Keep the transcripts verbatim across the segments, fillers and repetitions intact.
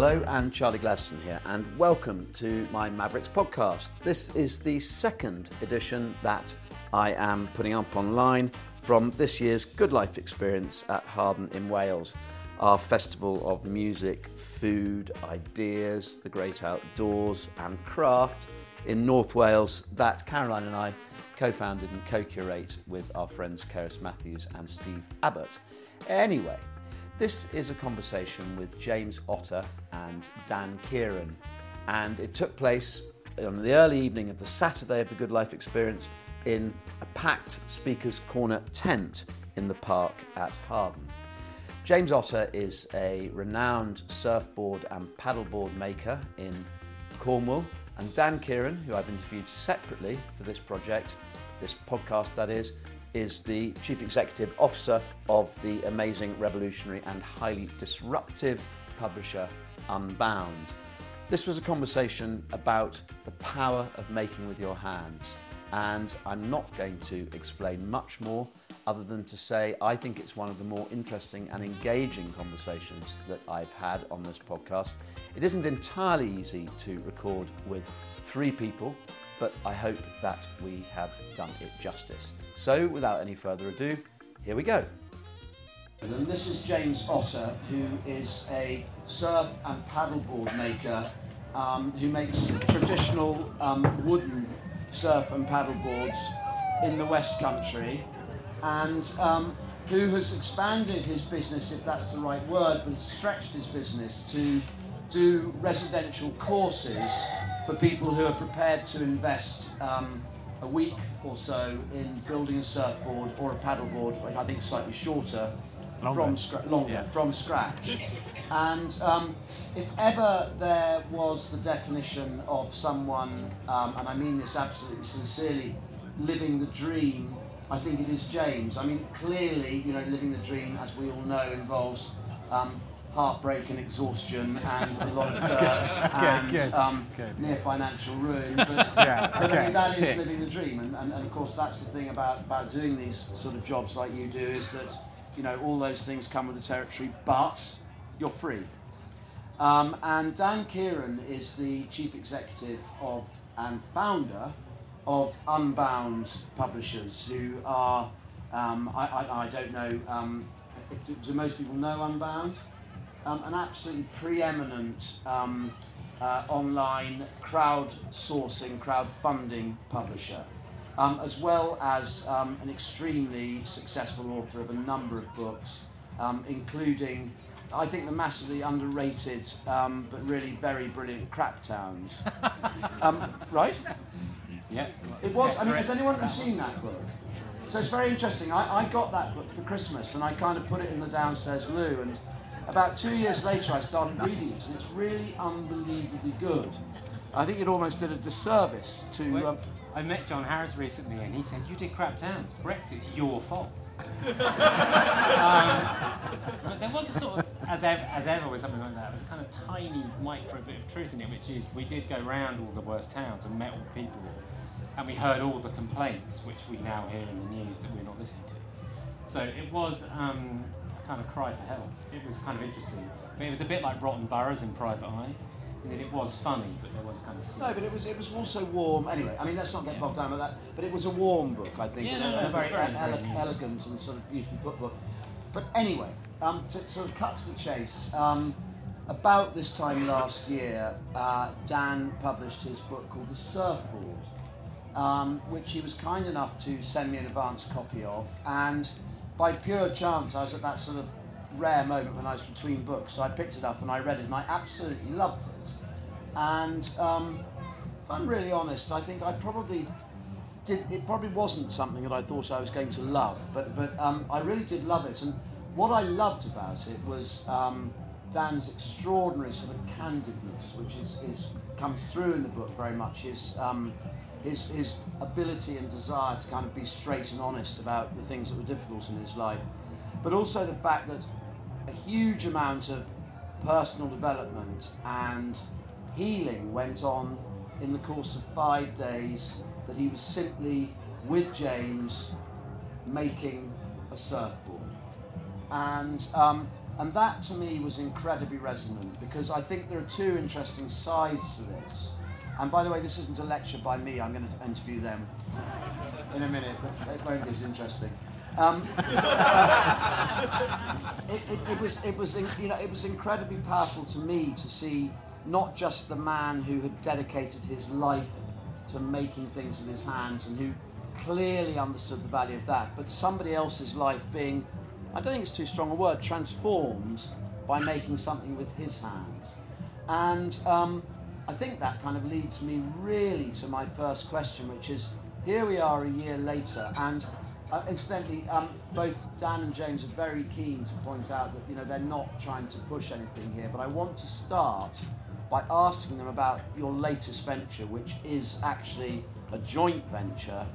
Hello, I'm Charlie Gladstone here, and welcome to my Mavericks podcast. This is the second edition that I am putting up online from this year's Good Life Experience at Harden in Wales, our festival of music, food, ideas, the great outdoors and craft in North Wales that Caroline and I co-founded and co-curate with our friends Karis Matthews and Steve Abbott. Anyway, this is a conversation with James Otter and Dan Kieran, and it took place on the early evening of the Saturday of the Good Life Experience in a packed Speaker's Corner tent in the park at Harden. James Otter is a renowned surfboard and paddleboard maker in Cornwall, and Dan Kieran, who I've interviewed separately for this project, this podcast that is, is the Chief Executive Officer of the amazing, revolutionary and highly disruptive publisher Unbound. This was a conversation about the power of making with your hands, and I'm not going to explain much more other than to say I think it's one of the more interesting and engaging conversations that I've had on this podcast. It isn't entirely easy to record with three people, but I hope that we have done it justice. So, without any further ado, here we go. And this is James Otter, who is a surf and paddleboard maker um, who makes traditional um, wooden surf and paddleboards in the West Country, and um, who has expanded his business, if that's the right word, but stretched his business to do residential courses for people who are prepared to invest um, a week or so in building a surfboard or a paddleboard, which I think is slightly shorter, longer. from scra- longer yeah. from scratch. And um, if ever there was the definition of someone, um, and I mean this absolutely sincerely, living the dream, I think it is James. I mean, clearly, you know, living the dream, as we all know, involves um, heartbreak and exhaustion and a lot of dirt okay, and okay, um, okay. near financial ruin. But, yeah, but okay. I mean, that is living the dream. And, and, and of course, that's the thing about, about doing these sort of jobs like you do, is that, you know, all those things come with the territory, but you're free. Um, and Dan Kieran is the chief executive of and founder of Unbound Publishers, who are, um, I, I, I don't know, um, if, do, do most people know Unbound? Um, an absolutely preeminent um, uh, online crowdsourcing, crowdfunding publisher, um, as well as um, an extremely successful author of a number of books, um, including, I think, the massively underrated um, but really very brilliant Crap Towns. um, right? Yeah. It was, I mean, has anyone ever seen that book? So it's very interesting. I, I got that book for Christmas and I kind of put it in the downstairs loo, and about two years later, I started reading it, and it's really unbelievably good. I think it almost did a disservice to... Wait, um, I met John Harris recently, and he said, "You did Crap Towns. Brexit's your fault." um, but there was a sort of, as ever, as ever with something like that, there was a kind of tiny micro bit of truth in it, which is we did go round all the worst towns and met all the people, and we heard all the complaints, which we now hear in the news that we're not listening to. So it was... Um, kind of cry for help. It was kind of interesting. I mean, it was a bit like Rotten Burrows in Private Eye, in that it was funny, but there was a kind of serious. No, but it was it was also warm. Anyway, I mean, let's not get yeah. bogged down with that. But it was a warm book, I think. Yeah, no, no, a very, very, ele- very elegant and sort of beautiful book. book. But anyway, um, to sort of cut to the chase, um, about this time last year, uh, Dan published his book called The Surfboard, um, which he was kind enough to send me an advance copy of, and. By pure chance, I was at that sort of rare moment when I was between books, so I picked it up and I read it, and I absolutely loved it. And um, if I'm really honest, I think I probably did. It probably wasn't something that I thought I was going to love, but but um, I really did love it. And what I loved about it was um, Dan's extraordinary sort of candidness, which is, is comes through in the book very much. Is um, His, his ability and desire to kind of be straight and honest about the things that were difficult in his life, but also the fact that a huge amount of personal development and healing went on in the course of five days that he was simply with James making a surfboard. And um, And that to me was incredibly resonant, because I think there are two interesting sides to this. And by the way, this isn't a lecture by me, I'm going to interview them in a minute, but it won't be as interesting. Um, it, it, it was, it was, you know, it was incredibly powerful to me to see not just the man who had dedicated his life to making things with his hands and who clearly understood the value of that, but somebody else's life being, I don't think it's too strong a word, transformed by making something with his hands. And um, I think that kind of leads me really to my first question, which is, here we are a year later, and uh, incidentally, um, both Dan and James are very keen to point out that, you know, they're not trying to push anything here, but I want to start by asking them about your latest venture, which is actually a joint venture,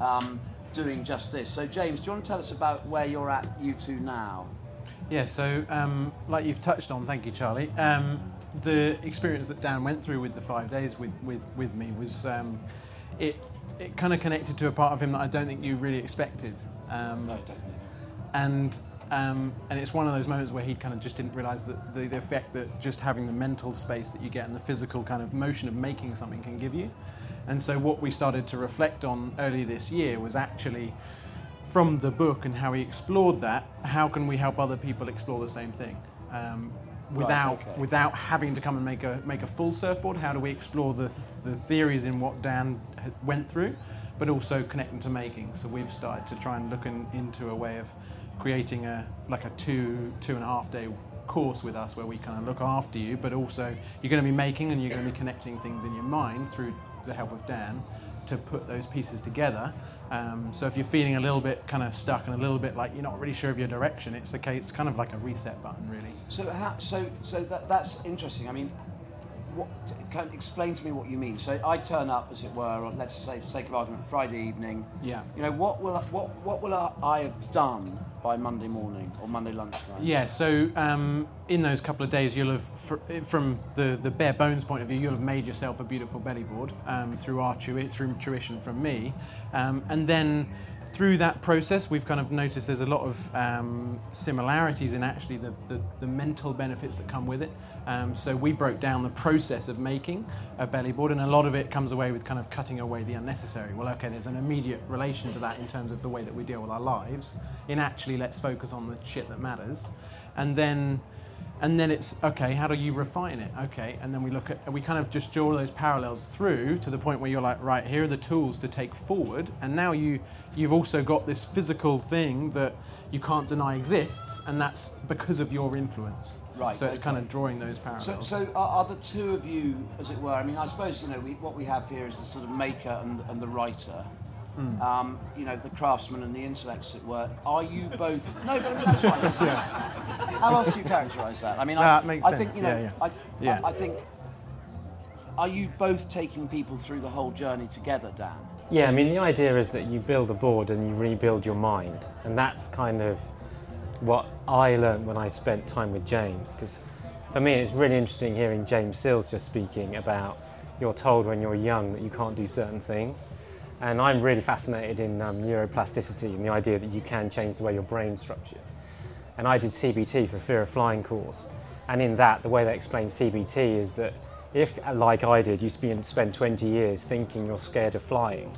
um, doing just this. So James, do you want to tell us about where you're at, you two, now? Yeah, so um, like you've touched on, thank you, Charlie, um, the experience that Dan went through with the five days with, with, with me was, um, it it kind of connected to a part of him that I don't think you really expected. Um, no, definitely not. And, um, and it's one of those moments where he kind of just didn't realise that the, the effect that just having the mental space that you get and the physical kind of motion of making something can give you. And so what we started to reflect on early this year was actually from the book and how he explored that, how can we help other people explore the same thing? Um, without right, okay. without having to come and make a make a full surfboard, how do we explore the, the theories in what Dan had went through, but also connect them to making? So we've started to try and look in, into a way of creating a like a two, two and a half day course with us where we kind of look after you, but also you're going to be making and you're going to be connecting things in your mind through the help of Dan to put those pieces together. Um, so if you're feeling a little bit kind of stuck and a little bit like you're not really sure of your direction, it's okay. It's kind of like a reset button, really. So how, so so that, that's interesting. I mean, what, can you explain to me what you mean? So I turn up, as it were, on, let's say for sake of argument, Friday evening. Yeah. You know, what will what what will I have done by Monday morning or Monday lunchtime? Yeah, so um, in those couple of days, you'll have, fr- from the, the bare bones point of view, you'll have made yourself a beautiful belly board um, through our tu- through tuition from me. Um, and then through that process, we've kind of noticed there's a lot of um, similarities in actually the, the, the mental benefits that come with it. Um, so we broke down the process of making a belly board, and a lot of it comes away with kind of cutting away the unnecessary. Well, okay, there's an immediate relation to that in terms of the way that we deal with our lives. In actually, let's focus on the shit that matters, and then, and then it's okay. How do you refine it? Okay, and then we look at we kind of just draw those parallels through to the point where you're like, right, here are the tools to take forward, and now you you've also got this physical thing that you can't deny exists, and that's because of your influence. Right. So it's okay. Kind of drawing those parallels. So, so are, are the two of you, as it were? I mean, I suppose you know we, what we have here is the sort of maker and, and the writer. Mm. Um, you know, the craftsman and the intellects at work. Are you both? No, but that's right. Yeah. How else do you characterise that? I mean, no, I, that makes I think sense. you know. Yeah, yeah. I, yeah. I, I think. Are you both taking people through the whole journey together, Dan? Yeah, I mean, the idea is that you build a board and you rebuild your mind, and that's kind of what I learned when I spent time with James. Because for me, it's really interesting hearing James Sills just speaking about you're told when you're young that you can't do certain things. And I'm really fascinated in um, neuroplasticity and the idea that you can change the way your brain's structured. And I did C B T for Fear of Flying course. And in that, the way they explain C B T is that if, like I did, you spend twenty years thinking you're scared of flying,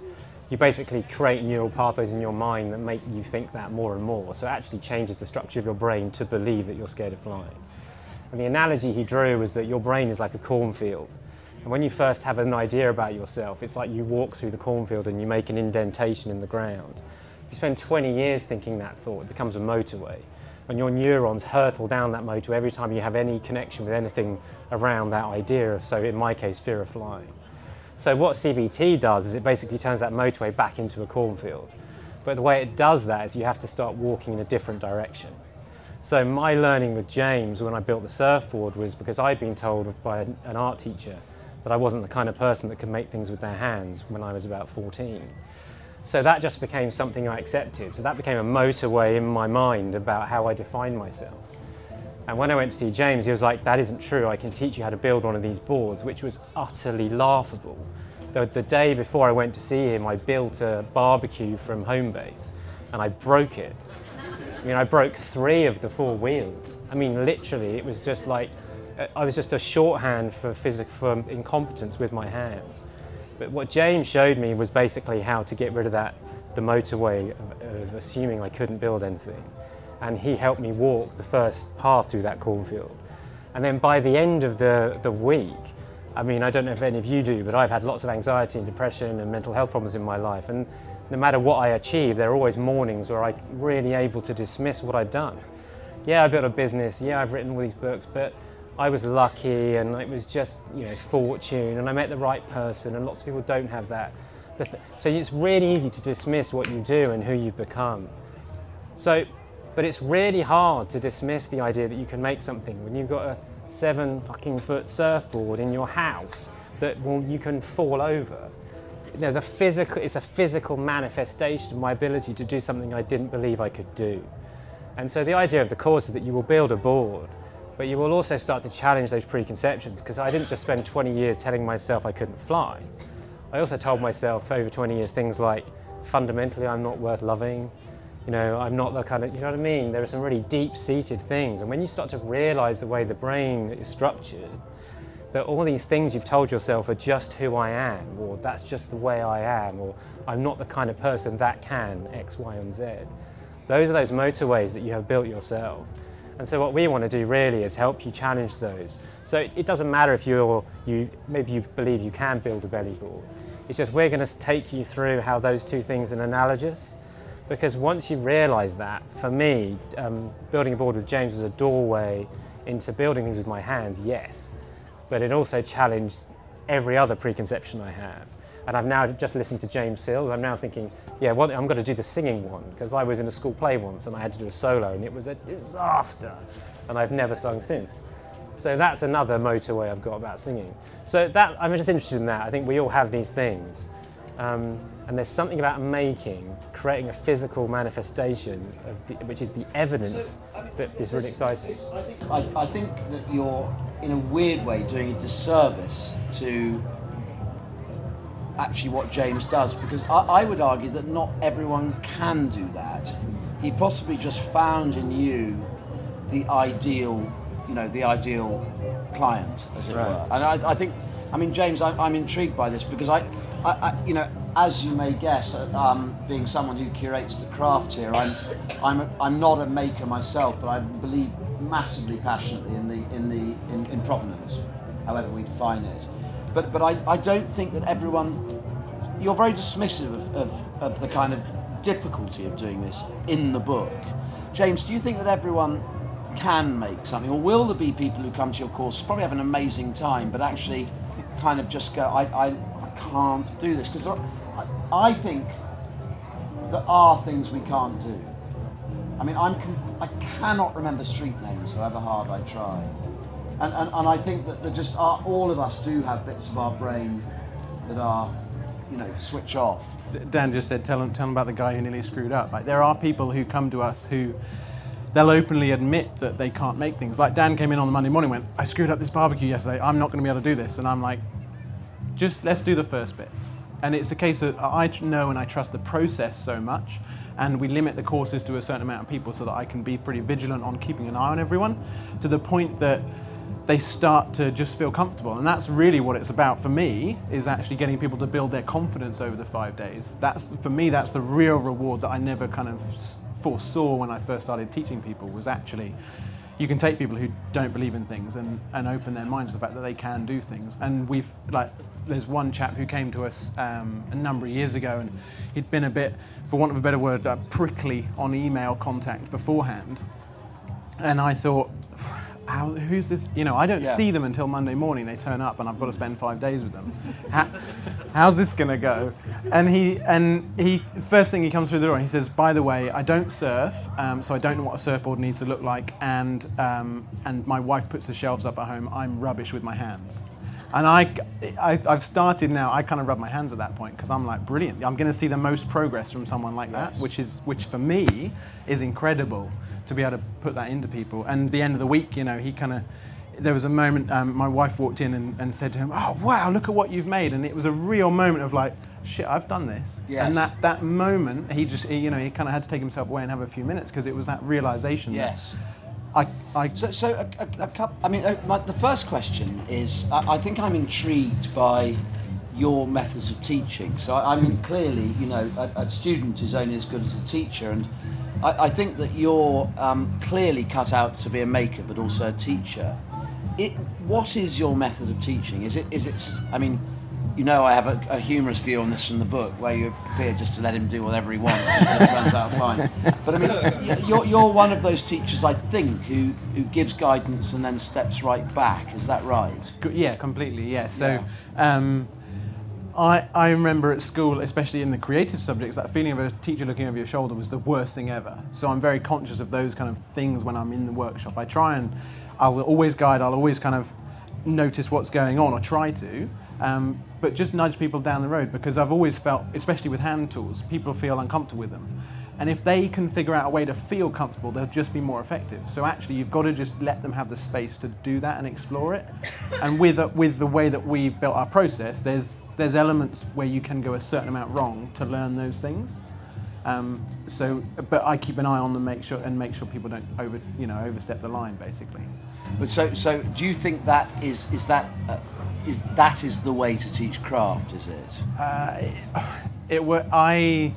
you basically create neural pathways in your mind that make you think that more and more. So it actually changes the structure of your brain to believe that you're scared of flying. And the analogy he drew was that your brain is like a cornfield. And when you first have an idea about yourself, it's like you walk through the cornfield and you make an indentation in the ground. If you spend twenty years thinking that thought, it becomes a motorway. And your neurons hurtle down that motorway every time you have any connection with anything around that idea of, so in my case, fear of flying. So what C B T does is it basically turns that motorway back into a cornfield. But the way it does that is you have to start walking in a different direction. So my learning with James when I built the surfboard was because I'd been told by an art teacher that I wasn't the kind of person that could make things with their hands when I was about fourteen. So that just became something I accepted. So that became a motorway in my mind about how I define myself. And when I went to see James, he was like, that isn't true, I can teach you how to build one of these boards, which was utterly laughable. The, the day before I went to see him, I built a barbecue from Homebase, and I broke it. I mean, I broke three of the four wheels. I mean, literally, it was just like, I was just a shorthand for physical for incompetence with my hands. But what James showed me was basically how to get rid of that, the motorway of, of assuming I couldn't build anything. And he helped me walk the first path through that cornfield. And then by the end of the, the week, I mean, I don't know if any of you do, but I've had lots of anxiety and depression and mental health problems in my life. And no matter what I achieve, there are always mornings where I'm really able to dismiss what I've done. Yeah, I built a business. Yeah, I've written all these books, but I was lucky and it was just, you know, fortune and I met the right person, and lots of people don't have that. So it's really easy to dismiss what you do and who you've become. So, but it's really hard to dismiss the idea that you can make something when you've got a seven fucking foot surfboard in your house that will, you can fall over. You know, the physical, it's a physical manifestation of my ability to do something I didn't believe I could do. And so the idea of the course is that you will build a board, but you will also start to challenge those preconceptions, because I didn't just spend twenty years telling myself I couldn't fly. I also told myself over twenty years things like, fundamentally, I'm not worth loving. You know, I'm not the kind of, you know what I mean? There are some really deep-seated things. And when you start to realise the way the brain is structured, that all these things you've told yourself are just who I am, or that's just the way I am, or I'm not the kind of person that can X, Y, and Z. Those are those motorways that you have built yourself. And so what we want to do really is help you challenge those. So it doesn't matter if you're, you maybe you believe you can build a belly board. It's just we're going to take you through how those two things are analogous. Because once you realise that, for me, um, building a board with James was a doorway into building things with my hands, yes. But it also challenged every other preconception I have. And I've now just listened to James Sills. I'm now thinking, yeah, well, I'm going to do the singing one, because I was in a school play once and I had to do a solo and it was a disaster. And I've never sung since. So that's another motorway I've got about singing. So that I'm just interested in that. I think we all have these things. Um, and there's something about making, creating a physical manifestation, of the, which is the evidence so, I mean, that is really exciting. I think, I, I think that you're, in a weird way, doing a disservice to actually what James does, because I, I would argue that not everyone can do that. He possibly just found in you the ideal, you know, the ideal client, as it right. were. And I, I think, I mean, James, I, I'm intrigued by this because I, I, I, you know, as you may guess, um, being someone who curates the craft here, I'm, I'm, a, I'm not a maker myself, but I believe massively passionately in the, in the, in, in provenance, however we define it. But but I, I don't think that everyone, you're very dismissive of, of, of the kind of difficulty of doing this in the book. James, do you think that everyone can make something, or will there be people who come to your course probably have an amazing time, but actually kind of just go, I I, I can't do this? Because I, I think there are things we can't do. I mean, I'm I cannot remember street names, however hard I try. And, and and I think that there just are, all of us do have bits of our brain that are, you know, switch off. Dan just said, tell them, tell them about the guy who nearly screwed up. Like, there are people who come to us who, they'll openly admit that they can't make things. Like, Dan came in on the Monday morning and went, I screwed up this barbecue yesterday, I'm not going to be able to do this. And I'm like, just let's do the first bit. And it's a case of, I know and I trust the process so much, and we limit the courses to a certain amount of people so that I can be pretty vigilant on keeping an eye on everyone, to the point that they start to just feel comfortable. And that's really what it's about for me, is actually getting people to build their confidence over the five days. That's, for me, that's the real reward that I never kind of foresaw when I first started teaching people, was actually, you can take people who don't believe in things and, and open their minds to the fact that they can do things. And we've, like, there's one chap who came to us um, a number of years ago, and he'd been a bit, for want of a better word, uh, prickly on email contact beforehand. And I thought, How, who's this? You know, I don't yeah. see them until Monday morning. They turn up, and I've got to spend five days with them. How, how's this gonna go? And he and he first thing he comes through the door and he says, "By the way, I don't surf, um, so I don't know what a surfboard needs to look like. And um, and my wife puts the shelves up at home. I'm rubbish with my hands." And I, I I've started now. I kind of rub my hands at that point, because I'm like, brilliant. I'm gonna see the most progress from someone like that, yes. which is which for me is incredible, to be able to put that into people. And at the end of the week, you know, he kind of there was a moment um, my wife walked in and, and said to him, oh, wow, look at what you've made. And it was a real moment of like, shit, I've done this. Yes. And that, that moment, he just, he, you know, he kind of had to take himself away and have a few minutes because it was that realization. Yes. That I, I... So, so a, a, a couple, I mean, my, the first question is, I, I think I'm intrigued by your methods of teaching. So I, I mean, clearly, you know, a, a student is only as good as a teacher. And I, I think that you're um, clearly cut out to be a maker, but also a teacher. It, what is your method of teaching? Is it? Is it? I mean, you know, I have a, a humorous view on this from the book, where you appear just to let him do whatever he wants, and it turns out fine. But I mean, you're you're one of those teachers, I think, who, who gives guidance and then steps right back. Is that right? Yeah, completely. Yeah. So, yeah. Um, I I remember at school, especially in the creative subjects, that feeling of a teacher looking over your shoulder was the worst thing ever. So I'm very conscious of those kind of things when I'm in the workshop. I try and. I'll always guide, I'll always kind of notice what's going on, or try to, um, but just nudge people down the road, because I've always felt, especially with hand tools, people feel uncomfortable with them. And if they can figure out a way to feel comfortable, they'll just be more effective. So actually, you've got to just let them have the space to do that and explore it. And with uh, with the way that we've built our process, there's there's elements where you can go a certain amount wrong to learn those things. Um, so, but I keep an eye on them, make sure and make sure people don't over, you know, overstep the line, basically. But so, so do you think that is is that uh, is that is the way to teach craft? Is it? Uh, it, it were I.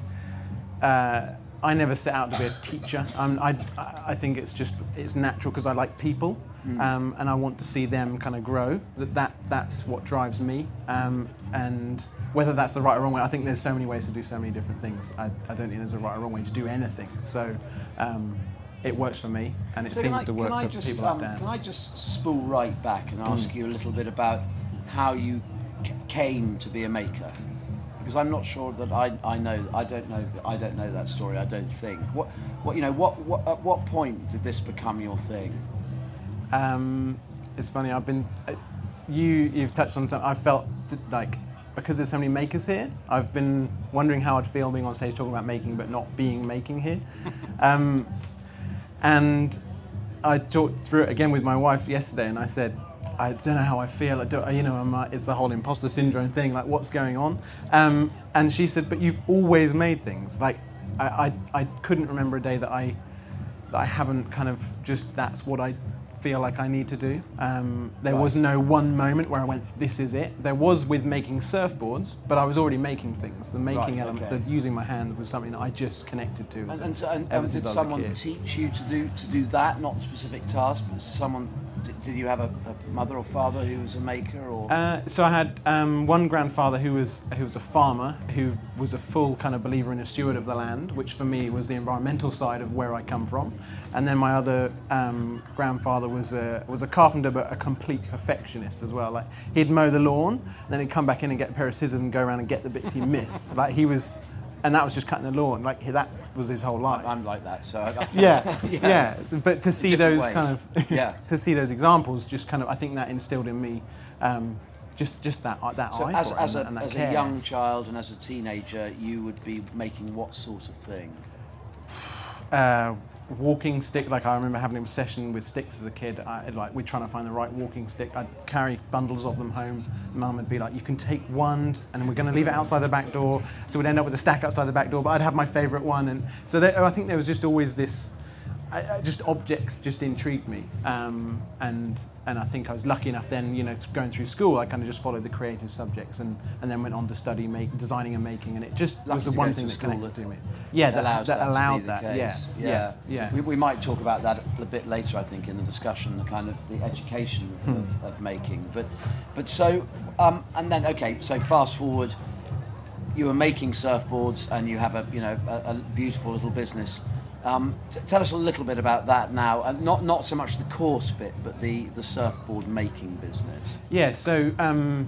Uh, I never set out to be a teacher. Um, I I think it's just it's natural because I like people, mm. um, and I want to see them kind of grow. That that that's what drives me. Um, and whether that's the right or wrong way, I think there's so many ways to do so many different things. I, I don't think there's a right or wrong way to do anything. So um, it works for me, and it so seems I, to work for just, people um, like that. Can I just spool right back and ask mm. you a little bit about how you c- came to be a maker? Because I'm not sure that I, I know I don't know I don't know that story. I don't think what what you know what, what at what point did this become your thing? Um, it's funny. I've been you you've touched on something. I felt like because there's so many makers here, I've been wondering how I'd feel being on stage talking about making but not being making here. um, and I talked through it again with my wife yesterday, and I said, I don't know how I feel, I don't, you know, I'm, uh, it's the whole imposter syndrome thing, like what's going on? Um, and she said, but you've always made things. Like, I, I, I couldn't remember a day that I that I haven't kind of just, that's what I feel like I need to do. Um, there right. was no one moment where I went, this is it. There was with making surfboards, but I was already making things. The making right, element, okay. the using my hand was something that I just connected to. And, and, and, and did someone teach you to do to do that, not specific tasks, but someone... Did you have a, a mother or father who was a maker, or? Uh, so I had um, one grandfather who was who was a farmer, who was a full kind of believer in a steward of the land, which for me was the environmental side of where I come from. And then my other um, grandfather was a was a carpenter, but a complete perfectionist as well. Like he'd mow the lawn, and then he'd come back in and get a pair of scissors and go around and get the bits he missed. Like he was. And that was just cutting the lawn. Like that was his whole life. I'm like that, so. I, I yeah, yeah, yeah. But to see those ways. kind of, yeah. to see those examples, just kind of, I think that instilled in me, um, just just that uh, that so eye as, for as, and, a, and that as care. a young child and as a teenager, you would be making what sort of thing? Uh, walking stick. Like I remember having an obsession with sticks as a kid. I, like we're trying to find the right walking stick. I'd carry bundles of them home. Mum would be like, you can take one and we're going to leave it outside the back door, so we'd end up with a stack outside the back door, but I'd have my favourite one. And so there, I think there was just always this I, I just objects just intrigued me, um, and and I think I was lucky enough then, you know, going through school I kind of just followed the creative subjects, and, and then went on to study make, designing and making, and it just lucky was the one thing that connected to me. Yeah, that allowed that. that, allowed that. Yeah, yeah, yeah. yeah. We, we might talk about that a bit later, I think, in the discussion, the kind of the education of, hmm. of making. But but so um, and then okay, so fast forward, you were making surfboards, and you have a you know a, a beautiful little business. Um, t- tell us a little bit about that now, and not not so much the course bit, but the, the surfboard making business. Yeah, so um,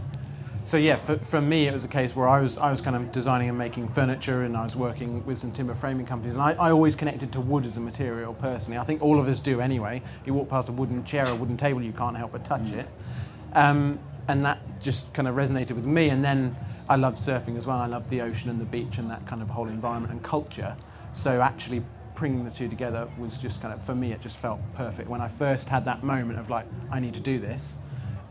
so yeah, for, for me it was a case where I was I was kind of designing and making furniture, and I was working with some timber framing companies, and I, I always connected to wood as a material personally. I think all of us do anyway. You walk past a wooden chair or a wooden table, you can't help but touch mm. it, um, and that just kind of resonated with me. And then I loved surfing as well. I loved the ocean and the beach and that kind of whole environment and culture. So actually. bringing the two together was just kind of, for me, it just felt perfect. When I first had that moment of like, I need to do this,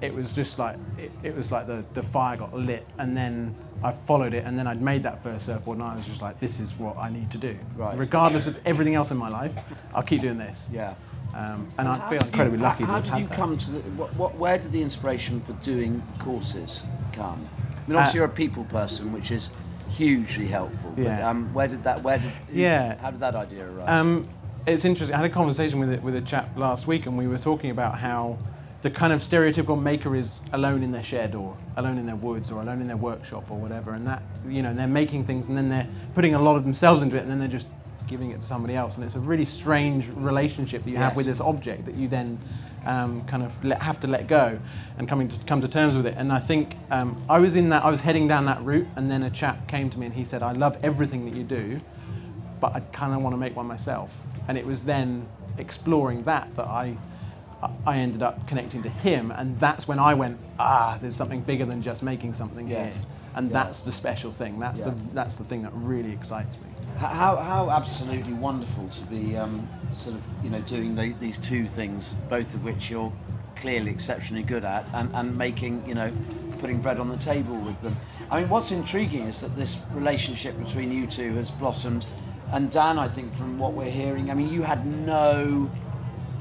it was just like, it, it was like the, the fire got lit, and then I followed it, and then I'd made that first surfboard, and I was just like, this is what I need to do. Right. Regardless of everything else in my life, I'll keep doing this. Yeah. Um, and I feel incredibly lucky that I've had that. How did you come to the, what, what, where did the inspiration for doing courses come? I mean, obviously uh, you're a people person, which is hugely helpful. Yeah. But, um, where did that? Where did? Yeah. How did that idea arise? Um, it's interesting. I had a conversation with a, with a chap last week, and we were talking about how the kind of stereotypical maker is alone in their shed, or alone in their woods, or alone in their workshop, or whatever. And that, you know, they're making things, and then they're putting a lot of themselves into it, and then they're just giving it to somebody else. And it's a really strange relationship that you yes. have with this object that you then um, kind of let, have to let go and coming to come to terms with it. And I think um, I was in that, I was heading down that route, and then a chap came to me and he said, I love everything that you do, but I kind of want to make one myself. And it was then exploring that that I I ended up connecting to him, and that's when I went, ah, there's something bigger than just making something yes. here. And yes. that's the special thing. That's yeah. the that's the thing that really excites me. How how absolutely wonderful to be um, sort of, you know, doing the, these two things, both of which you're clearly exceptionally good at, and, and making, you know, putting bread on the table with them. I mean, what's intriguing is that this relationship between you two has blossomed, and Dan, I think, from what we're hearing, I mean, you had no,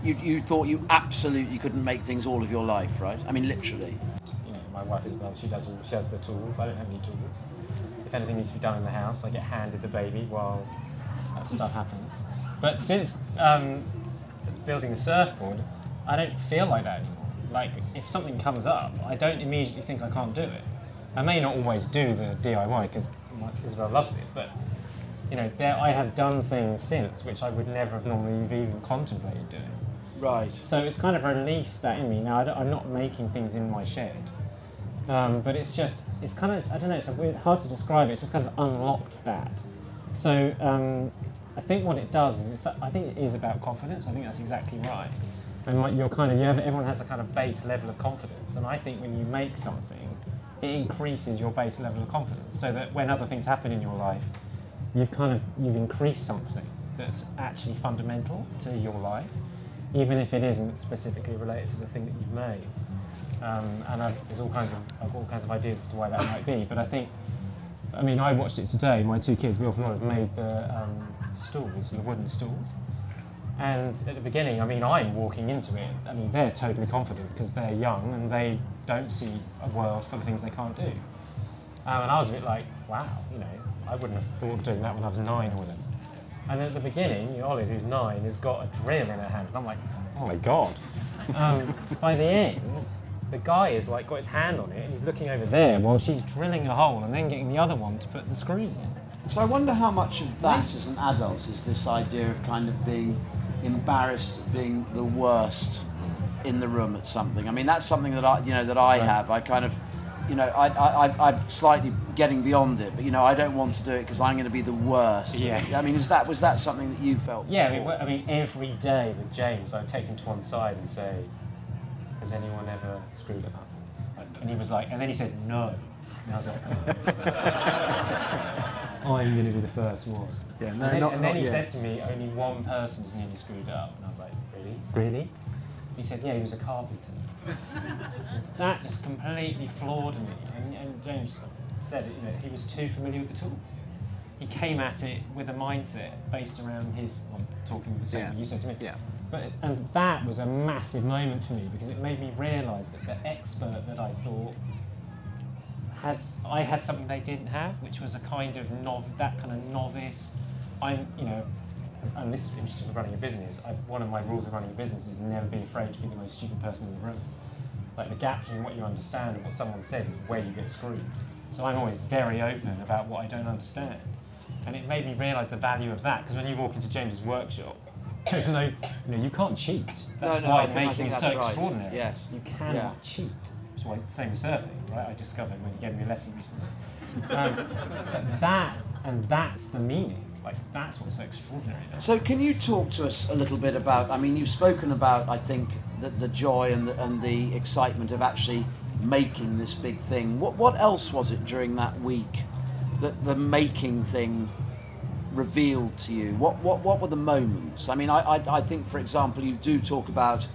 you you thought you absolutely couldn't make things all of your life, right? I mean, literally. You know, my wife Isabel, she does all, she has the tools. I don't have any tools. If anything needs to be done in the house, I get handed the baby while that stuff happens. But since um, building the surfboard, I don't feel like that anymore. Like, if something comes up, I don't immediately think I can't do it. I may not always do the D I Y, because Isabel loves it, but, you know, there I have done things since which I would never have normally even contemplated doing. Right. So it's kind of released that in me. Now, I I'm not making things in my shed. Um, but it's just, it's kind of, I don't know, it's a weird, hard to describe it, it's just kind of unlocked that. So um, I think what it does is, it's, I think it is about confidence, I think that's exactly right. And like you're kind of, you have, everyone has a kind of base level of confidence, and I think when you make something, it increases your base level of confidence, so that when other things happen in your life, you've kind of, you've increased something that's actually fundamental to your life, even if it isn't specifically related to the thing that you've made. Um, and I've, there's all kinds of I've all kinds of ideas as to why that might be, but I think, I mean, I watched it today. My two kids, Will and Olive, made the um, stools, the wooden stools. And at the beginning, I mean, I'm walking into it. I mean, they're totally confident because they're young and they don't see a world full of things they can't do. Um, and I was a bit like, wow, you know, I wouldn't have thought of doing that when I was nine or whatever. And at the beginning, you know, Olive, who's nine, has got a drill in her hand, and I'm like, oh my god. Um, by the end, the guy is like got his hand on it and he's looking over there while she's drilling a hole and then getting the other one to put the screws in. So I wonder how much of that as an adult is this idea of kind of being embarrassed at being the worst in the room at something. I mean, that's something that I, you know, that I have. I kind of, you know, I, I, I, I'm slightly getting beyond it, but, you know, I don't want to do it because I'm going to be the worst. Yeah. I mean, is that was that something that you felt? Yeah, I mean, I mean, every day with James, I take him to one side and say, has anyone ever screwed it up? And he was like, and then he said, no. And I was like, oh. I'm going to be the first one. Yeah, no, and then, not, and then he yet. said to me, only one person has nearly screwed it up. And I was like, really? Really? He said, yeah, he was a carpenter. That just completely floored me. And, and James said, you know, he was too familiar with the tools. He came at it with a mindset based around his, well, talking with something yeah. you said to me. Yeah. But, and that was a massive moment for me because it made me realise that the expert that I thought had, I had something they didn't have, which was a kind of nov, that kind of novice. I'm, you know, and this is interesting with running a business. I've, one of my rules of running a business is never be afraid to be the most stupid person in the room. Like the gap between what you understand and what someone says is where you get screwed. So I'm always very open about what I don't understand, and it made me realise the value of that because when you walk into James's workshop. There's no, you know, you can't cheat. That's no, no, why think, making is so right. extraordinary. Yes. You cannot yeah. cheat. That's why it's the same as surfing, right? I discovered when you gave me a lesson recently. Um, but that, and that's the meaning. Like, that's what's so extraordinary. Though. So can you talk to us a little bit about, I mean, you've spoken about, I think, the, the joy and the, and the excitement of actually making this big thing. What, what else was it during that week that the making thing revealed to you? What what what were the moments? I mean, I, I I think, for example, you do talk about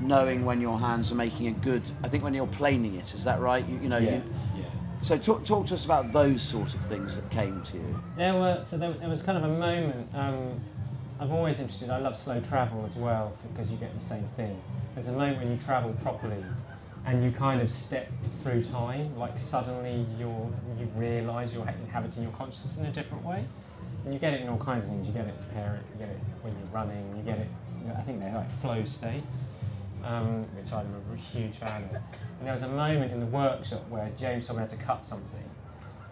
knowing when your hands are making a good. I think when you're planing it, is that right? You, you know. Yeah. You, yeah. So talk talk to us about those sorts of things that came to you. There were so there, there was kind of a moment. Um, I'm always interested. I love slow travel as well because you get the same thing. There's a moment when you travel properly, and you kind of step through time. Like suddenly you're you realise you're inhabiting your consciousness in a different way. And you get it in all kinds of things. You get it as a parent, you get it when you're running, you get it, I think they're like flow states, um, which I'm a huge fan of. And there was a moment in the workshop where James told me I had to cut something.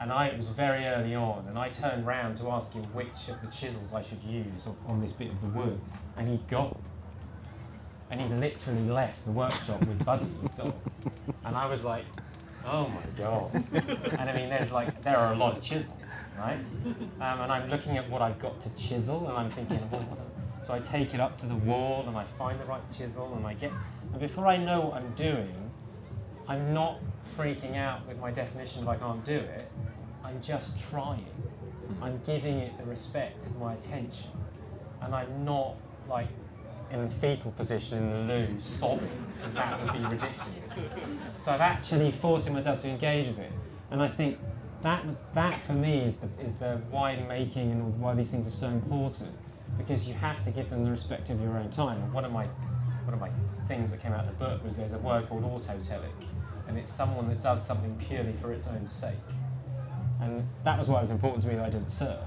And I, it was very early on, and I turned round to ask him which of the chisels I should use on this bit of the wood. And he got, and he literally left the workshop with Buddy and stuff. And I was like, oh my God. And I mean, there's like, there are a lot of chisels, right? Um, and I'm looking at what I've got to chisel and I'm thinking, well, so I take it up to the wall and I find the right chisel and I get, and before I know what I'm doing, I'm not freaking out with my definition of I can't do it. I'm just trying. I'm giving it the respect of my attention. And I'm not like in the fetal position in the loo sobbing, because that would be ridiculous. So I'm actually forcing myself to engage with it, and I think that was, that for me is the is the why making and why these things are so important, because you have to give them the respect of your own time. And one of my one of my things that came out of the book was there's a word called autotelic, and it's someone that does something purely for its own sake, and that was why it was important to me that I didn't surf.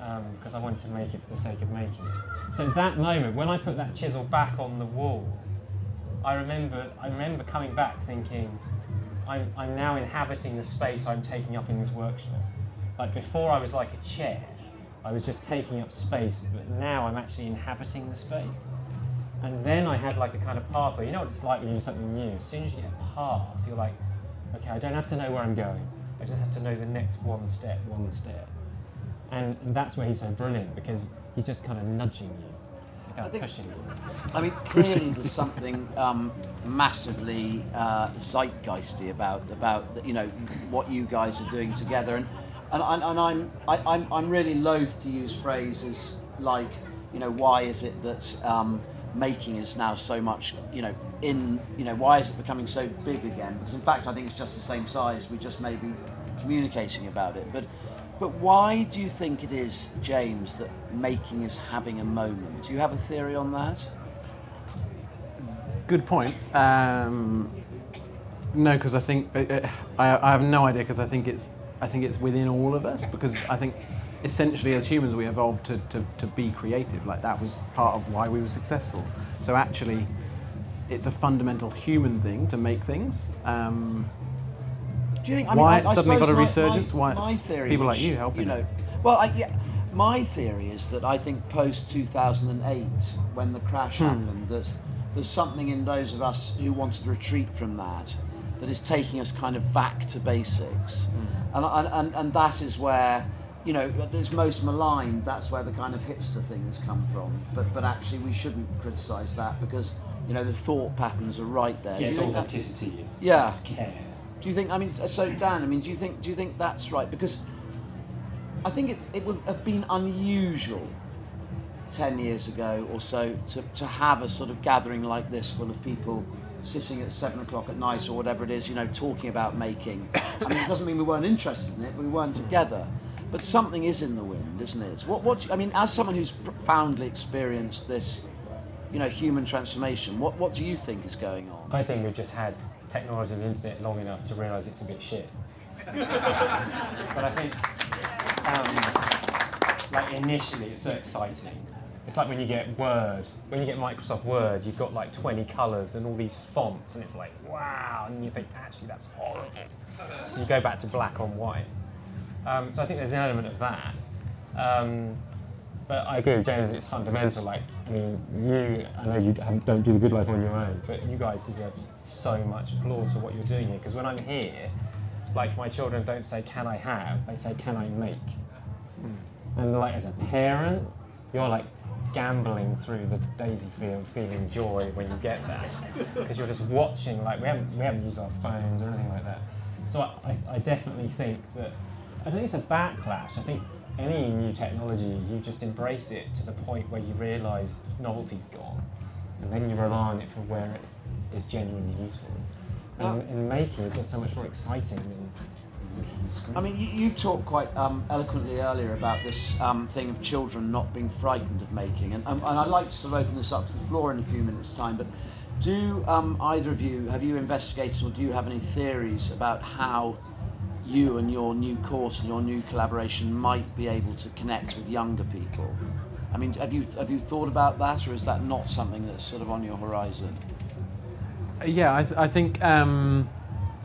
Um, because I wanted to make it for the sake of making it. So that moment, when I put that chisel back on the wall, I remember I remember coming back thinking, I'm, I'm now inhabiting the space I'm taking up in this workshop. Like before I was like a chair, I was just taking up space, but now I'm actually inhabiting the space. And then I had like a kind of pathway. You know what it's like when you do something new? As soon as you get a path, you're like, okay, I don't have to know where I'm going. I just have to know the next one step, one step. And, and that's where he's so brilliant, because he's just kind of nudging you, I think, pushing you. I mean, clearly there's something um, massively uh, zeitgeisty about about the, you know what you guys are doing together, and and, and, and I'm I, I'm I'm really loath to use phrases like you know why is it that um, making is now so much you know in you know why is it becoming so big again? Because in fact I think it's just the same size. We just may be communicating about it, but. But why do you think it is, James, that making is having a moment? Do you have a theory on that? Good point. Um, no, because I think it, it, I, I have no idea. Because I think it's I think it's within all of us. Because I think essentially as humans we evolved to, to, to be creative. Like that was part of why we were successful. So actually, it's a fundamental human thing to make things. Um, Do you think, I mean, why I, it's I suddenly got a resurgence? My, my, why it's theory, people like you helping? You know, well, I, yeah, my theory is that I think post two thousand eight, when the crash hmm. happened, that there's something in those of us who wanted to retreat from that that is taking us kind of back to basics, hmm. and, and and and that is where you know it's most maligned. That's where the kind of hipster thing has come from. But but actually, we shouldn't criticise that because you know the thought patterns are right there. Yeah, it's authenticity. It's, yeah. It's care. Do you think? I mean, so Dan. I mean, do you think? Do you think that's right? Because I think it it would have been unusual ten years ago or so to, to have a sort of gathering like this, full of people sitting at seven o'clock at night or whatever it is, you know, talking about making. I mean, it doesn't mean we weren't interested in it, but we weren't together. But something is in the wind, isn't it? What? What? I mean, as someone who's profoundly experienced this, you know, human transformation, what what do you think is going on? I think we've just had technology and the internet long enough to realise it's a bit shit. But I think, um, like initially, it's so exciting. It's like when you get Word, when you get Microsoft Word, you've got like twenty colours and all these fonts, and it's like, wow, and you think, actually, that's horrible. So you go back to black on white. Um, so I think there's an element of that. Um, But I agree with James, it's fundamental. Like, I mean, you, I know you don't do the good life on your own, but you guys deserve so much applause for what you're doing here. Because when I'm here, like, my children don't say, can I have? They say, can I make? Mm. And, like, as a parent, you're, like, gambling through the daisy field, feeling joy when you get that. Because you're just watching, like, we haven't, we haven't used our phones or anything like that. So I, I, I definitely think that, I don't think it's a backlash. I think any new technology, you just embrace it to the point where you realise novelty's gone, and then you rely on it for where it is genuinely useful. And, well, and making is just so much more exciting than looking at the screen. I mean, you, you talked quite um, eloquently earlier about this um, thing of children not being frightened of making, and, um, and I'd like to sort of open this up to the floor in a few minutes' time, but do um, either of you, have you investigated or do you have any theories about how you and your new course and your new collaboration might be able to connect with younger people? I mean, have you have you thought about that, or is that not something that's sort of on your horizon? Yeah, I, th- I think um,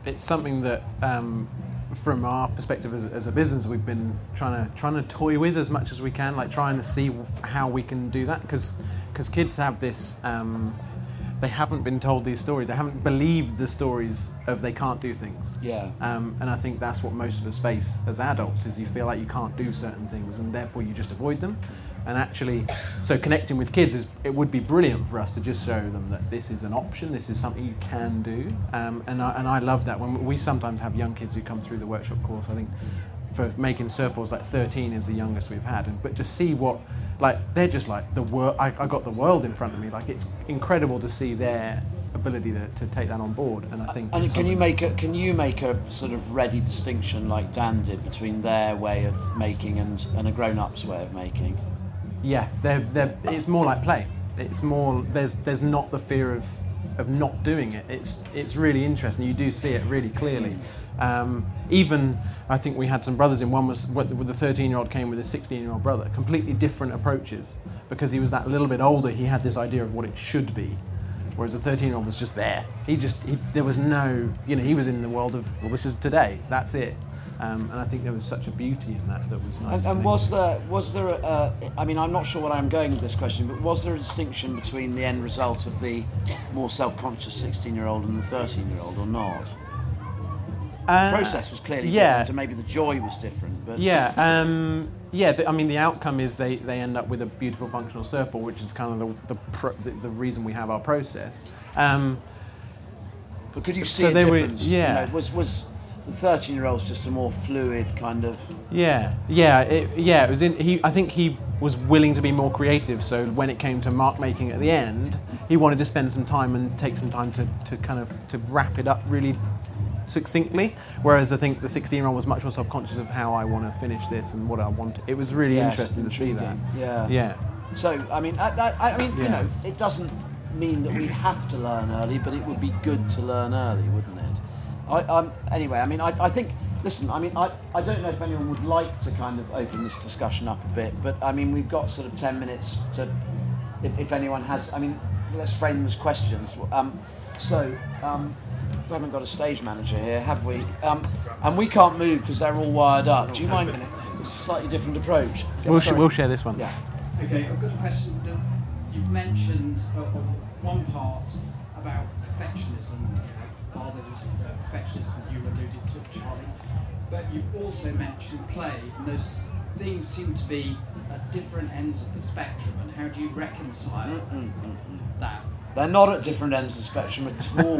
it's something that, um, from our perspective as, as a business, we've been trying to trying to toy with as much as we can, like trying to see how we can do that, because because kids have this. Um, They haven't been told these stories. They haven't believed the stories of they can't do things. Yeah. Um, and I think that's what most of us face as adults, is you feel like you can't do certain things and therefore you just avoid them. And actually, so connecting with kids, is it would be brilliant for us to just show them that this is an option, this is something you can do. Um, and, I, and I love that. When we sometimes have young kids who come through the workshop course, I think, for making surfboards, like thirteen is the youngest we've had, and but to see what, like, they're just like the world. I, I got the world in front of me. Like, it's incredible to see their ability to, to take that on board. And I think. And can you make a can you make a sort of ready distinction like Dan did between their way of making and, and a grown-up's way of making? Yeah, they're they're. It's more like play. It's more there's there's not the fear of of not doing it. It's it's really interesting. You do see it really clearly. Um, even, I think we had some brothers in, one was, the thirteen-year-old came with his sixteen-year-old brother, completely different approaches, because he was that little bit older, he had this idea of what it should be, whereas the thirteen-year-old was just there. He just, he, there was no, you know, he was in the world of, well, this is today, that's it. Um, and I think there was such a beauty in that that was nice. And, and was there, was there a, I mean, I'm not sure where I'm going with this question, but was there a distinction between the end result of the more self-conscious sixteen-year-old and the thirteen-year-old, or not? Uh, the process was clearly yeah. different, and maybe the joy was different. But yeah, um, yeah. The, I mean, the outcome is they, they end up with a beautiful functional surfboard, which is kind of the the, pro, the, the reason we have our process. Um, but could you see so a difference? Were, yeah. You know, was was the thirteen-year-old's just a more fluid kind of? Yeah, yeah, it, yeah. It was in, he, I think he was willing to be more creative. So when it came to mark making at the end, he wanted to spend some time and take some time to, to kind of to wrap it up really succinctly, whereas I think the sixteen-year-old was much more subconscious of how I want to finish this and what I want. It was really yes, interesting to see that. Yeah. Yeah. So I mean, I, that, I mean, yeah. you know, it doesn't mean that we have to learn early, but it would be good to learn early, wouldn't it? I, um, anyway, I mean, I, I think. Listen, I mean, I, I don't know if anyone would like to kind of open this discussion up a bit, but I mean, we've got sort of ten minutes to, if, if anyone has. I mean, let's frame them as questions. Um, so. Um, We haven't got a stage manager here, have we? Um, and we can't move because they're all wired up. Do you mind a slightly different approach? We'll, sh- we'll share this one. Yeah. Okay, I've got a question. That you've mentioned uh, one part about perfectionism. Father was a perfectionist, and you alluded to Charlie. But you've also mentioned play, and those things seem to be at different ends of the spectrum. And how do you reconcile mm-hmm. that? They're not at different ends of the spectrum at all,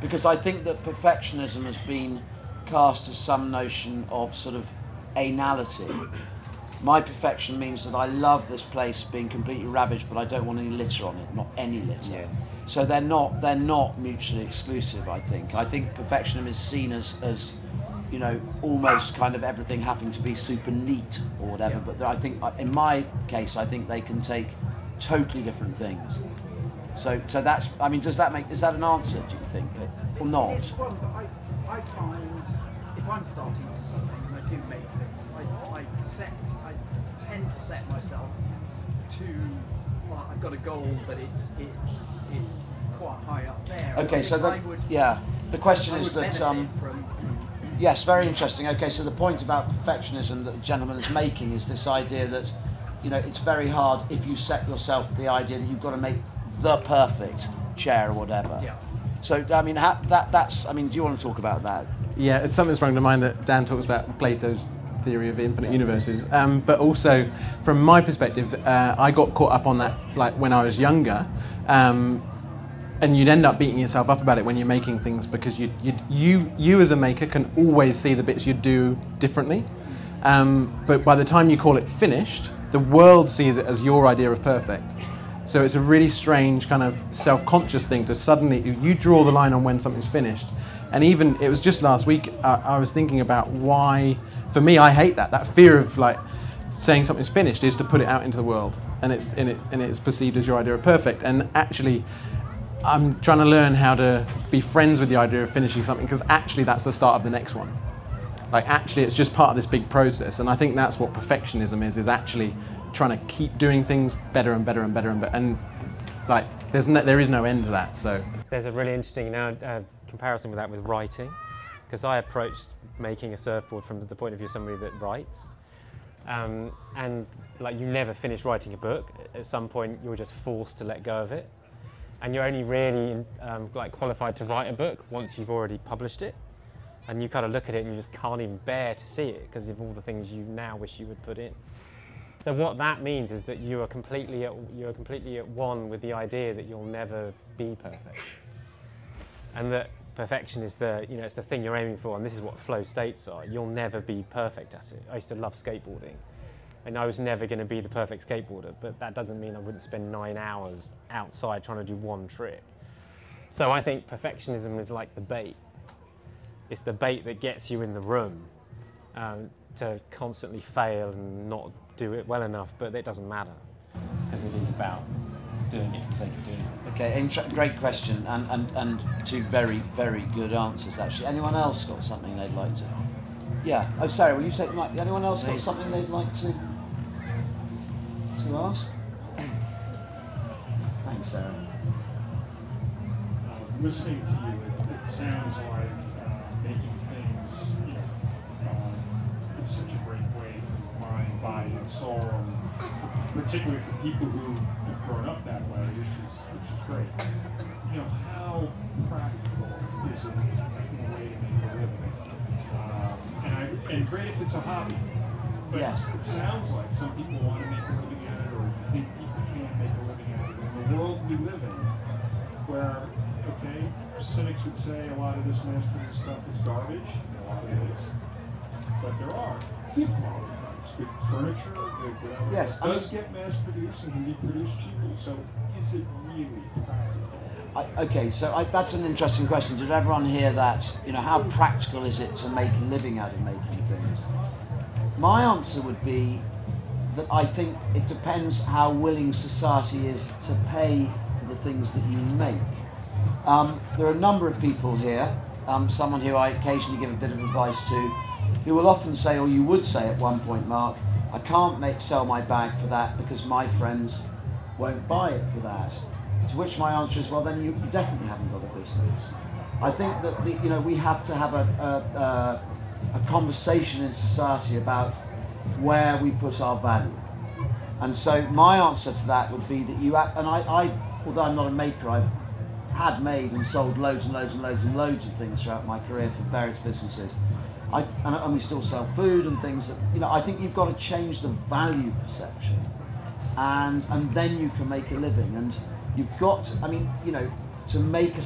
because I think that perfectionism has been cast as some notion of sort of anality. My perfection means that I love this place being completely ravaged, but I don't want any litter on it, not any litter. Yeah. So they're not they're not mutually exclusive. I think I think perfectionism is seen as as you know almost kind of everything having to be super neat or whatever. Yeah. But I think in my case, I think they can take totally different things. So, so that's. I mean, does that make is that an answer? Do you think, or not? It's one, but I, I find if I'm starting on something and I do make things, I, I set, I tend to set myself to. Like, I've got a goal, but it's it's it's quite high up there. Okay, so the, would, yeah, the question I is that. Um, from, yes, very interesting. Okay, so the point about perfectionism that the gentleman is making is this idea that, you know, it's very hard if you set yourself the idea that you've got to make the perfect chair or whatever. Yeah. So, I mean, ha- that that's, I mean, do you want to talk about that? Yeah, it's something that sprung to mind that Dan talks about Plato's theory of infinite universes. Um, but also, from my perspective, uh, I got caught up on that, like, when I was younger. Um, and you'd end up beating yourself up about it when you're making things, because you you you, you as a maker can always see the bits you do differently. Um, but by the time you call it finished, the world sees it as your idea of perfect. So it's a really strange kind of self-conscious thing to suddenly, you draw the line on when something's finished. And even, it was just last week, uh, I was thinking about why, for me, I hate that. That fear of like saying something's finished is to put it out into the world. And it's, and it, and it's perceived as your idea of perfect. And actually, I'm trying to learn how to be friends with the idea of finishing something, because actually that's the start of the next one. Like actually it's just part of this big process. And I think that's what perfectionism is, is actually trying to keep doing things better and better and better and better. And like there's no, there is no end to that. So there's a really interesting now uh, comparison with that with writing, because I approached making a surfboard from the point of view of somebody that writes. Um, and like you never finish writing a book. At some point you're just forced to let go of it. And you're only really um, like qualified to write a book once you've already published it. And you kind of look at it and you just can't even bear to see it because of all the things you now wish you would put in. So what that means is that you are completely at, you are completely at one with the idea that you'll never be perfect. And that perfection is the, you know, it's the thing you're aiming for, and this is what flow states are. You'll never be perfect at it. I used to love skateboarding. And I was never going to be the perfect skateboarder, but that doesn't mean I wouldn't spend nine hours outside trying to do one trick. So I think perfectionism is like the bait. It's the bait that gets you in the room um, to constantly fail and not do it well enough, but it doesn't matter because it is about doing it for the sake of doing it. Okay, int- great question, and, and, and two very, very good answers, actually. Anyone else got something they'd like to? Yeah. Oh, sorry, will you take the mic? Anyone else got something they'd like to, to ask? Thanks, Sarah. Uh, listening to you, it, it sounds like such a great way for mind, body, and soul, and particularly for people who have grown up that way, which is which is great. You know, how practical is it in a way to make a living? Um, and, I, and great if it's a hobby, but yes. It sounds like some people want to make a living at it, or you think people can't make a living at it. In the world we live in, where, okay, cynics would say a lot of this mass-produced stuff is garbage, a lot of it is. But there are good quality products, good furniture, good whatever. Yes, it does get mass-produced and can be produced cheaply, so is it really practical? I, okay, so I, that's an interesting question. Did everyone hear that? You know, how practical is it to make a living out of making things? My answer would be that I think it depends how willing society is to pay for the things that you make. Um, there are a number of people here, um, someone who I occasionally give a bit of advice to, who will often say, or you would say at one point, Mark, I can't make sell my bag for that because my friends won't buy it for that. To which my answer is, well, then you definitely haven't got a business. I think that the, you know, we have to have a, a, a, a conversation in society about where we put our value. And so my answer to that would be that you, and I, I although I'm not a maker, I've had made and sold loads and loads and loads and loads of things throughout my career for various businesses. I, and, and we still sell food and things that, you know, I think you've got to change the value perception, and and then you can make a living. And you've got to, I mean, you know, to make a,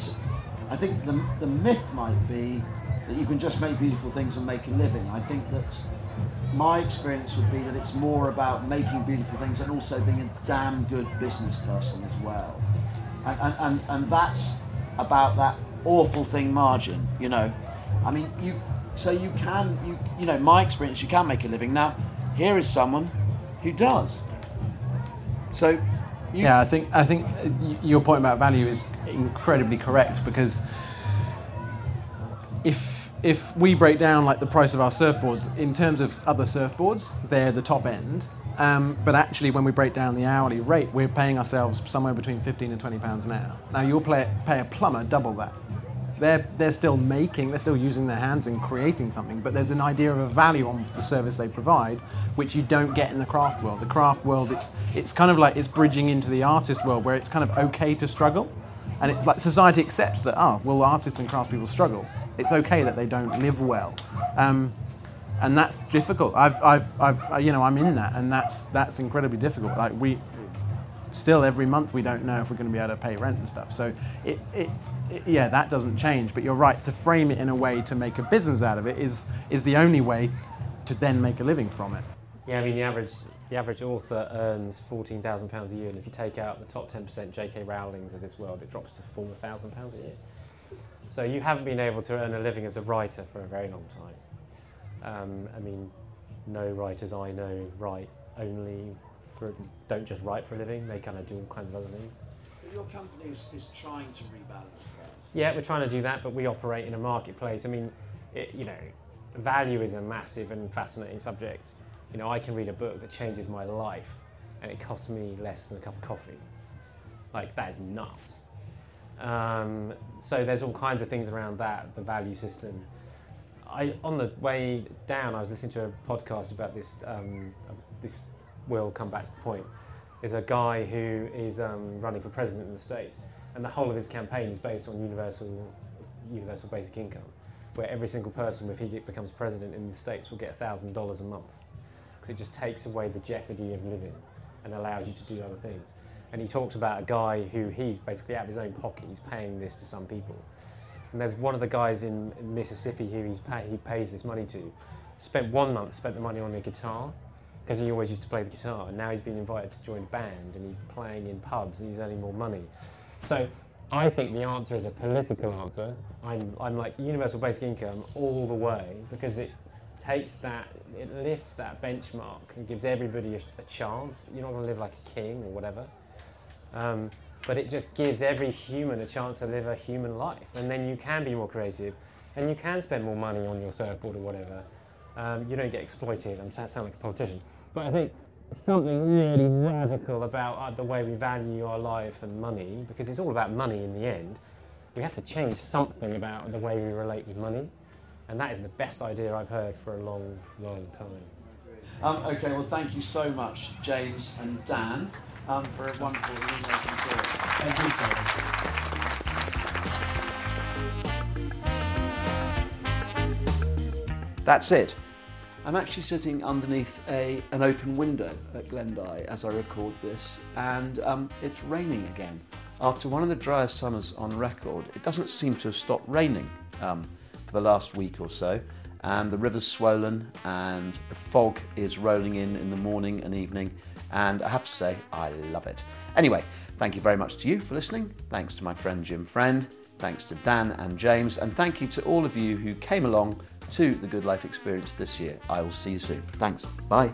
I think the the myth might be that you can just make beautiful things and make a living. I think that my experience would be that it's more about making beautiful things and also being a damn good business person as well. And and, and, and that's about that awful thing margin, you know. I mean, you... So you can, you you know, my experience, you can make a living. Now, here is someone who does. So, you yeah, I think I think your point about value is incredibly correct, because if if we break down like the price of our surfboards in terms of other surfboards, they're the top end. Um, but actually, when we break down the hourly rate, we're paying ourselves somewhere between fifteen and twenty pounds an hour. Now, you'll pay, pay a plumber double that. They're, they're still making, they're still using their hands and creating something, but there's an idea of a value on the service they provide, which you don't get in the craft world. The craft world, it's it's kind of like it's bridging into the artist world, where it's kind of okay to struggle. And it's like society accepts that, oh, well, artists and craftspeople struggle. It's okay that they don't live well. Um, and that's difficult. I've, I've, I've, you know, I'm in that, and that's that's incredibly difficult. Like we, still every month we don't know if we're going to be able to pay rent and stuff. So it... it yeah, that doesn't change, but you're right, to frame it in a way to make a business out of it is is the only way to then make a living from it. Yeah, I mean, the average the average author earns fourteen thousand pounds a year, and if you take out the top ten percent J K Rowlings of this world, it drops to four thousand pounds a year. So you haven't been able to earn a living as a writer for a very long time. Um, I mean, no writers I know write only for, don't just write for a living, they kind of do all kinds of other things. Your company is, is trying to rebalance that. Yeah, we're trying to do that, but we operate in a marketplace. I mean, it, you know, value is a massive and fascinating subject. You know, I can read a book that changes my life, and it costs me less than a cup of coffee. Like, that is nuts. Um, so there's all kinds of things around that, the value system. I on the way down, I was listening to a podcast about this. Um, this will come back to the point. There's a guy who is um, running for president in the States, and the whole of his campaign is based on universal, universal basic income, where every single person, if he becomes president in the States, will get one thousand dollars a month. Because it just takes away the jeopardy of living and allows you to do other things. And he talks about a guy who he's basically out of his own pocket, he's paying this to some people. And there's one of the guys in Mississippi who he's pay, he pays this money to, spent one month, spent the money on a guitar, because he always used to play the guitar, and now he's been invited to join a band, and he's playing in pubs, and he's earning more money. So I think the answer is a political answer. I'm, I'm like universal basic income all the way, because it takes that, it lifts that benchmark and gives everybody a, a chance. You're not going to live like a king or whatever, um, but it just gives every human a chance to live a human life, and then you can be more creative, and you can spend more money on your surfboard or whatever. Um, you don't get exploited. I'm sound like a politician, but I think something really radical about uh, the way we value our life and money, because it's all about money in the end. We have to change something about the way we relate with money. And that is the best idea I've heard for a long, long time. Um, okay, well, thank you so much, James and Dan, um, for a wonderful evening. Thank you. That's it. I'm actually sitting underneath a, an open window at Glendy as I record this, and um, it's raining again. After one of the driest summers on record, it doesn't seem to have stopped raining. Um, the last week or so, and the river's swollen and the fog is rolling in in the morning and evening, and I have to say I love it. Anyway, thank you very much to you for listening. Thanks to my friend Jim Friend, thanks to Dan and James, and thank you to all of you who came along to the Good Life Experience this year. I will see you soon. Thanks. Bye.